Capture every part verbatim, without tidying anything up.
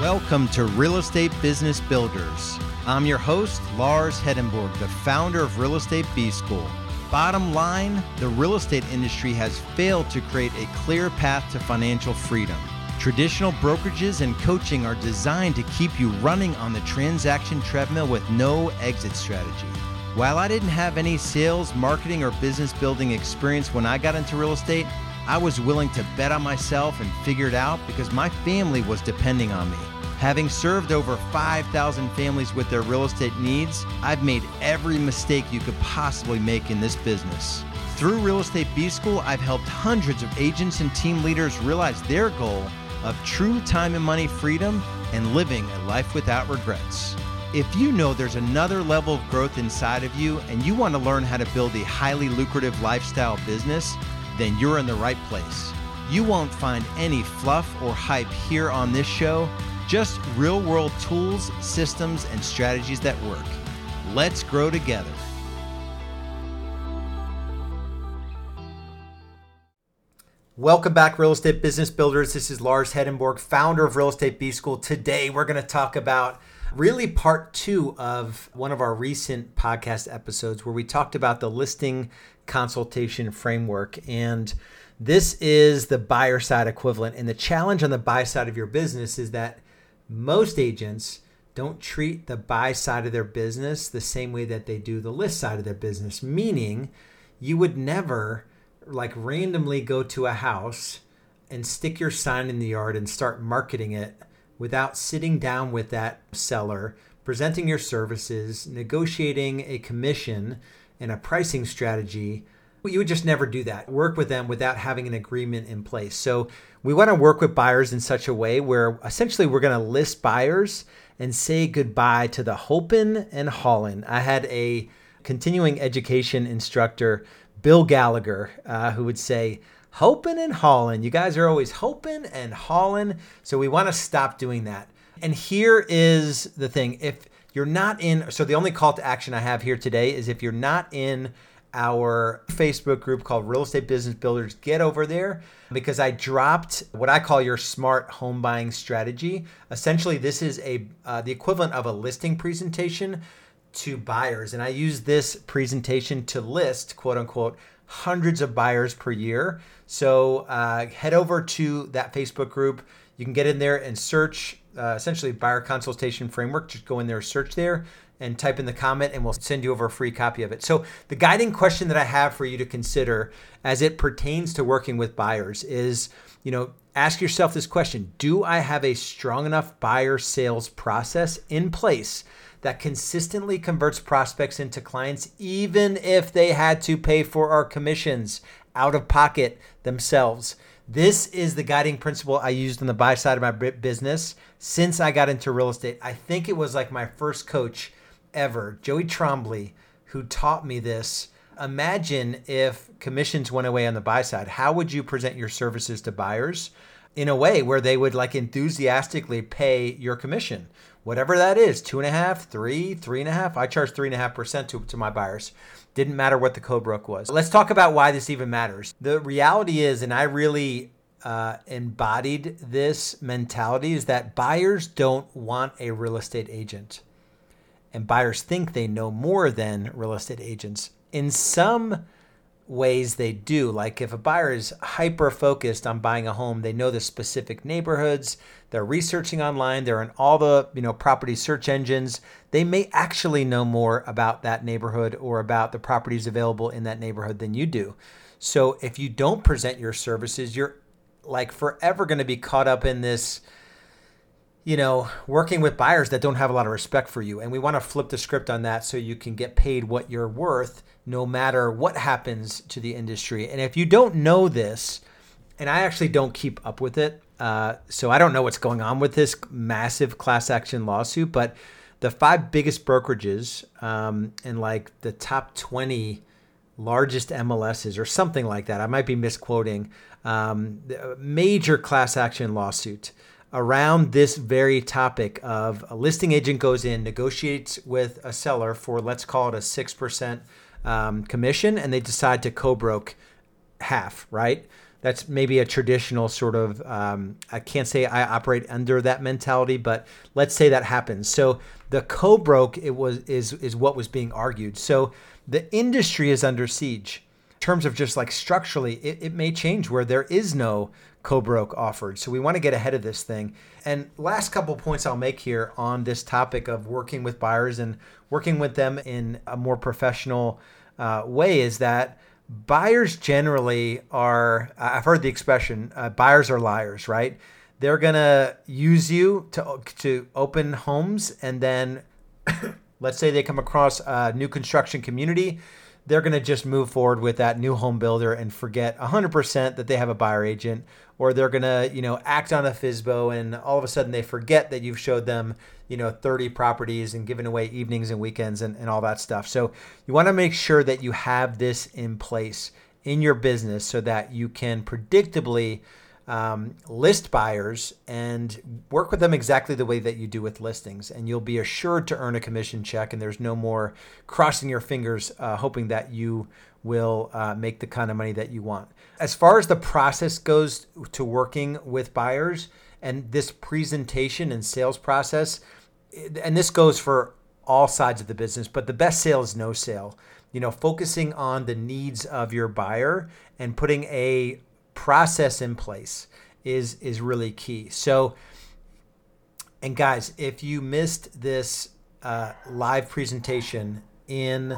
Welcome to Real Estate Business Builders. I'm your host, Lars Hedenborg, the founder of Real Estate B-School. Bottom line, the real estate industry has failed to create a clear path to financial freedom. Traditional brokerages and coaching are designed to keep you running on the transaction treadmill with no exit strategy. While I didn't have any sales, marketing, or business building experience when I got into real estate, I was willing to bet on myself and figure it out because my family was depending on me. Having served over five thousand families with their real estate needs, I've made every mistake you could possibly make in this business. Through Real Estate B-School, I've helped hundreds of agents and team leaders realize their goal of true time and money freedom and living a life without regrets. If you know there's another level of growth inside of you and you want to learn how to build a highly lucrative lifestyle business, then you're in the right place. You won't find any fluff or hype here on this show, just real-world tools, systems, and strategies that work. Let's grow together. Welcome back, Real Estate Business Builders. This is Lars Hedenborg, founder of Real Estate B-School. Today, we're going to talk about really part two of one of our recent podcast episodes where we talked about the listing consultation framework. And this is the buyer side equivalent. And the challenge on the buy side of your business is that most agents don't treat the buy side of their business the same way that they do the list side of their business, meaning you would never like randomly go to a house and stick your sign in the yard and start marketing it without sitting down with that seller, presenting your services, negotiating a commission and a pricing strategy. You would just never do that. Work with them without having an agreement in place. So we want to work with buyers in such a way where essentially we're going to list buyers and say goodbye to the hoping and hauling. I had a continuing education instructor, Bill Gallagher, uh, who would say, hoping and hauling. You guys are always hoping and hauling. So we want to stop doing that. And here is the thing. If you're not in, so the only call to action I have here today is if you're not in our Facebook group called Real Estate Business Builders, get over there because I dropped what I call your smart home buying strategy. Essentially, this is a uh, the equivalent of a listing presentation to buyers. And I use this presentation to list, quote unquote, hundreds of buyers per year. So uh, head over to that Facebook group. You can get in there and search uh, essentially buyer consultation framework. Just go in there, search there, and type in the comment and we'll send you over a free copy of it. So the guiding question that I have for you to consider as it pertains to working with buyers is, you know, ask yourself this question. Do I have a strong enough buyer sales process in place that consistently converts prospects into clients, even if they had to pay for our commissions out of pocket themselves? This is the guiding principle I used on the buy side of my business since I got into real estate. I think it was like my first coach ever, Joey Trombley, who taught me this. Imagine if commissions went away on the buy side. How would you present your services to buyers in a way where they would like enthusiastically pay your commission, whatever that is, two and a half, three, three and a half. I charge three and a half percent to, to my buyers. Didn't matter what the code book was. Let's talk about why this even matters. The reality is, and I really uh, embodied this mentality, is that buyers don't want a real estate agent. And buyers think they know more than real estate agents. In some ways they do. Like if a buyer is hyper-focused on buying a home, they know the specific neighborhoods, they're researching online, they're in all the, you know, property search engines. They may actually know more about that neighborhood or about the properties available in that neighborhood than you do. So if you don't present your services, you're like forever going to be caught up in this, you know, working with buyers that don't have a lot of respect for you. And we want to flip the script on that so you can get paid what you're worth no matter what happens to the industry. And if you don't know this, and I actually don't keep up with it, uh, so I don't know what's going on with this massive class action lawsuit, but the five biggest brokerages um, and like the top twenty largest M L Ss or something like that, I might be misquoting, um, major class action lawsuit around this very topic of a listing agent goes in, negotiates with a seller for, let's call it a six percent um, commission, and they decide to co-broke half, right? that's maybe a traditional sort of, um, I can't say I operate under that mentality, but let's say that happens. So the co-broke it was is is what was being argued. So the industry is under siege. In terms of just like structurally, it, it may change where there is no co-broke offered. So we want to get ahead of this thing. And last couple points I'll make here on this topic of working with buyers and working with them in a more professional uh, way is that buyers generally are, I've heard the expression, uh, buyers are liars, right? They're going to use you to, to open homes. And then let's say they come across a new construction community. They're going to just move forward with that new home builder and forget one hundred percent that they have a buyer agent, or they're going to, you know, act on a FSBO and all of a sudden they forget that you've showed them, you know, thirty properties and given away evenings and weekends and, and all that stuff. So you want to make sure that you have this in place in your business so that you can predictably um, list buyers and work with them exactly the way that you do with listings. And you'll be assured to earn a commission check, and there's no more crossing your fingers, uh, hoping that you will uh, make the kind of money that you want. As far as the process goes to working with buyers and this presentation and sales process, and this goes for all sides of the business, but the best sale is no sale. You know, focusing on the needs of your buyer and putting a process in place is is really key. So, and guys, if you missed this uh, live presentation in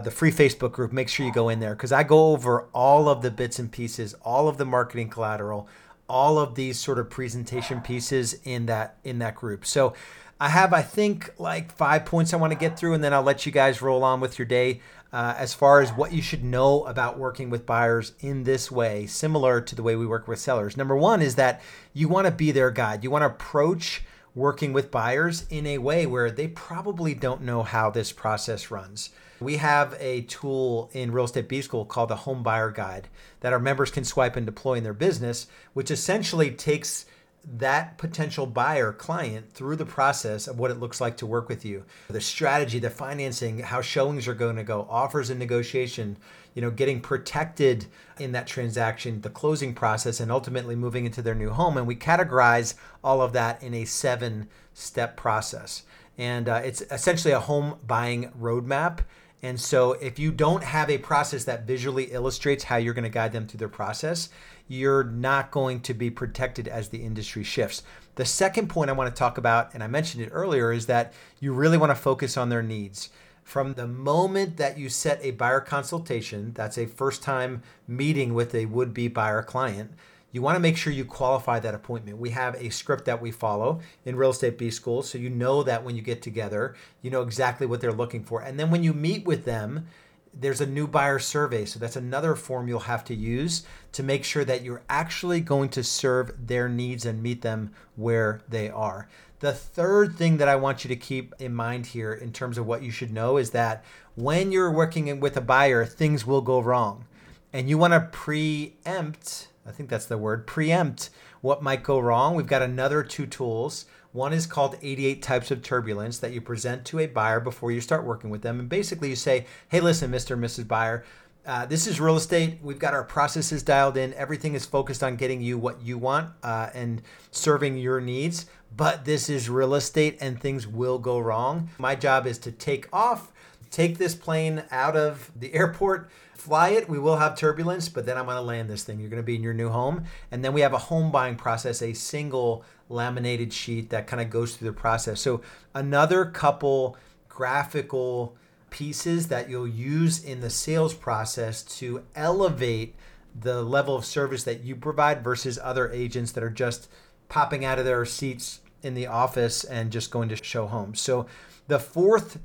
the free Facebook group, make sure you go in there, because I go over all of the bits and pieces, all of the marketing collateral, all of these sort of presentation pieces in that in that group. So I have, I think, like five points I want to get through, and then I'll let you guys roll on with your day. Uh, as far as what you should know about working with buyers in this way, similar to the way we work with sellers. Number one is that you want to be their guide. You want to approach working with buyers in a way where they probably don't know how this process runs. We have a tool in Real Estate B-School called the Home Buyer Guide that our members can swipe and deploy in their business, which essentially takes that potential buyer client through the process of what it looks like to work with you, the strategy, the financing, how showings are going to go, offers and negotiation, you know, getting protected in that transaction, the closing process, and ultimately moving into their new home. And we categorize all of that in a seven step process. And uh, it's essentially a home buying roadmap. And so if you don't have a process that visually illustrates how you're going to guide them through their process, you're not going to be protected as the industry shifts. The second point I want to talk about, and I mentioned it earlier, is that you really want to focus on their needs. From the moment that you set a buyer consultation, that's a first-time meeting with a would-be buyer client, you want to make sure you qualify that appointment. We have a script that we follow in Real Estate B-School, so you know that when you get together, you know exactly what they're looking for. And then when you meet with them, there's a new buyer survey. So that's another form you'll have to use to make sure that you're actually going to serve their needs and meet them where they are. The third thing that I want you to keep in mind here in terms of what you should know is that when you're working with a buyer, things will go wrong. And you want to preempt, I think that's the word, preempt what might go wrong. We've got another two tools. One is called eighty-eight Types of Turbulence that you present to a buyer before you start working with them. And basically you say, hey, listen, Mister and Missus Buyer, uh, this is real estate. We've got our processes dialed in. Everything is focused on getting you what you want uh, and serving your needs. But this is real estate and things will go wrong. My job is to take off, take this plane out of the airport, fly it. We will have turbulence, but then I'm going to land this thing. You're going to be in your new home. And then we have a home buying process, a single laminated sheet that kind of goes through the process. So another couple graphical pieces that you'll use in the sales process to elevate the level of service that you provide versus other agents that are just popping out of their seats in the office and just going to show homes. So the fourth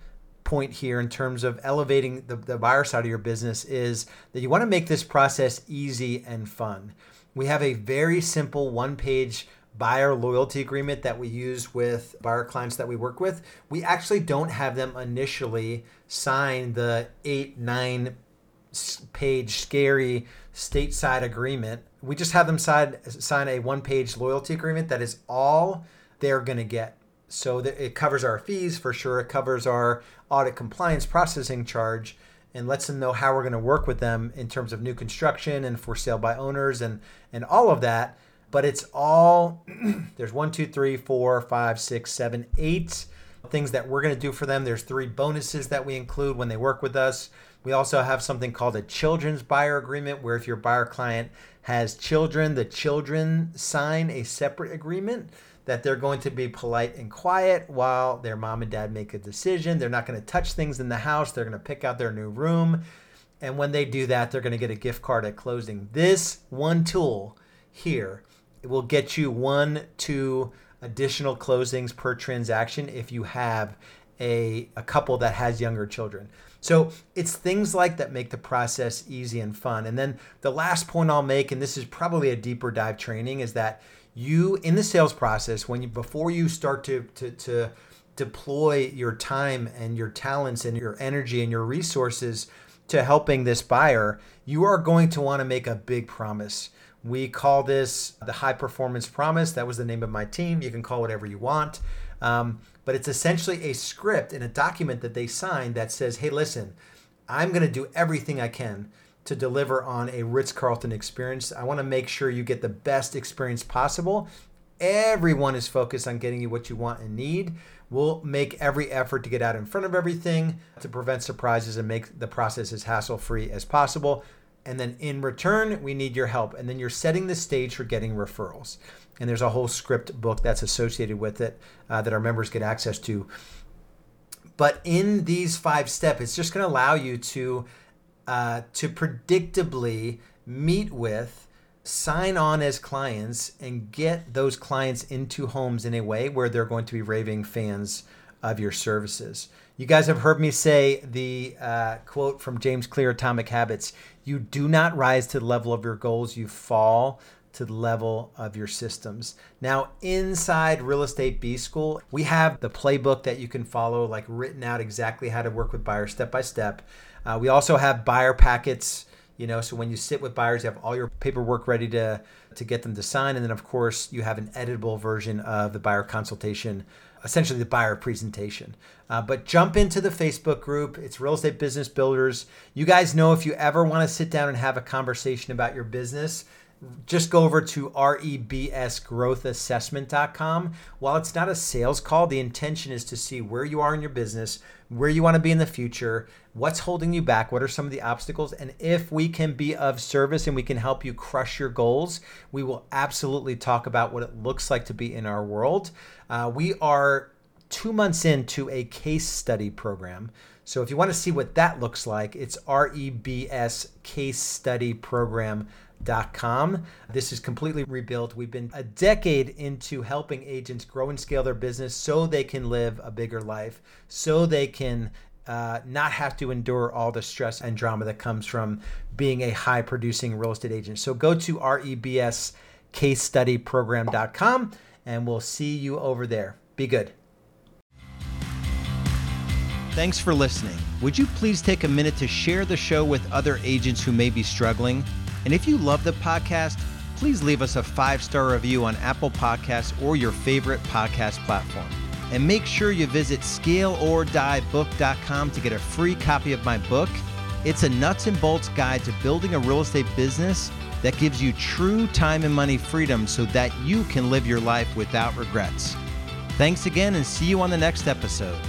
point here in terms of elevating the, the buyer side of your business is that you want to make this process easy and fun. We have a very simple one-page buyer loyalty agreement that we use with buyer clients that we work with. We actually don't have them initially sign the eight, nine page scary stateside agreement. We just have them sign, sign a one-page loyalty agreement that is all they're going to get. So it covers our fees for sure. It covers our audit compliance processing charge. and lets them know how we're going to work with them in terms of new construction and for sale by owners and, and all of that. But it's all, there's one, two, three, four, five, six, seven, eight things that we're going to do for them. There's three bonuses that we include when they work with us. We also have something called a children's buyer agreement, where if your buyer client has children, the children sign a separate agreement that they're going to be polite and quiet while their mom and dad make a decision. They're not going to touch things in the house. They're going to pick out their new room. And when they do that, they're going to get a gift card at closing. This one tool here, it will get you one, two additional closings per transaction if you have a, a couple that has younger children. So it's things like that make the process easy and fun. And then the last point I'll make, and this is probably a deeper dive training, is that you, in the sales process, when you, before you start to, to, to deploy your time and your talents and your energy and your resources to helping this buyer, you are going to want to make a big promise. We call this the high performance promise. That was the name of my team. You can call it whatever you want. Um, but it's essentially a script and a document that they sign that says, hey, listen, I'm going to do everything I can to deliver on a Ritz-Carlton experience. I want to make sure you get the best experience possible. Everyone is focused on getting you what you want and need. We'll make every effort to get out in front of everything to prevent surprises and make the process as hassle-free as possible. And then in return, we need your help. And then you're setting the stage for getting referrals. And there's a whole script book that's associated with it uh, that our members get access to. But in these five steps, it's just going to allow you to uh, to predictably meet with, sign on as clients, and get those clients into homes in a way where they're going to be raving fans of your services. You guys have heard me say the uh, quote from James Clear, Atomic Habits, you do not rise to the level of your goals, you fall to the level of your systems. Now, inside Real Estate B School, we have the playbook that you can follow, like written out exactly how to work with buyers step by step. Uh, we also have buyer packets, you know, so when you sit with buyers, you have all your paperwork ready to, to get them to sign. And then, of course, you have an editable version of the buyer consultation, essentially the buyer presentation. Uh, but jump into the Facebook group. It's Real Estate Business Builders. You guys know if you ever want to sit down and have a conversation about your business, just go over to R E B S growth assessment dot com. While it's not a sales call, the intention is to see where you are in your business, where you want to be in the future, what's holding you back, what are some of the obstacles, and if we can be of service and we can help you crush your goals, we will absolutely talk about what it looks like to be in our world. Uh, we are two months into a case study program. So if you want to see what that looks like, it's R E B S case study program dot com. This is completely rebuilt. We've been a decade into helping agents grow and scale their business so they can live a bigger life, so they can uh, not have to endure all the stress and drama that comes from being a high producing real estate agent. So go to R E B S case study program dot com and we'll see you over there. Be good. Thanks for listening. Would you please take a minute to share the show with other agents who may be struggling? And if you love the podcast, please leave us a five-star review on Apple Podcasts or your favorite podcast platform. And make sure you visit scale or die book dot com to get a free copy of my book. It's a nuts and bolts guide to building a real estate business that gives you true time and money freedom so that you can live your life without regrets. Thanks again and see you on the next episode.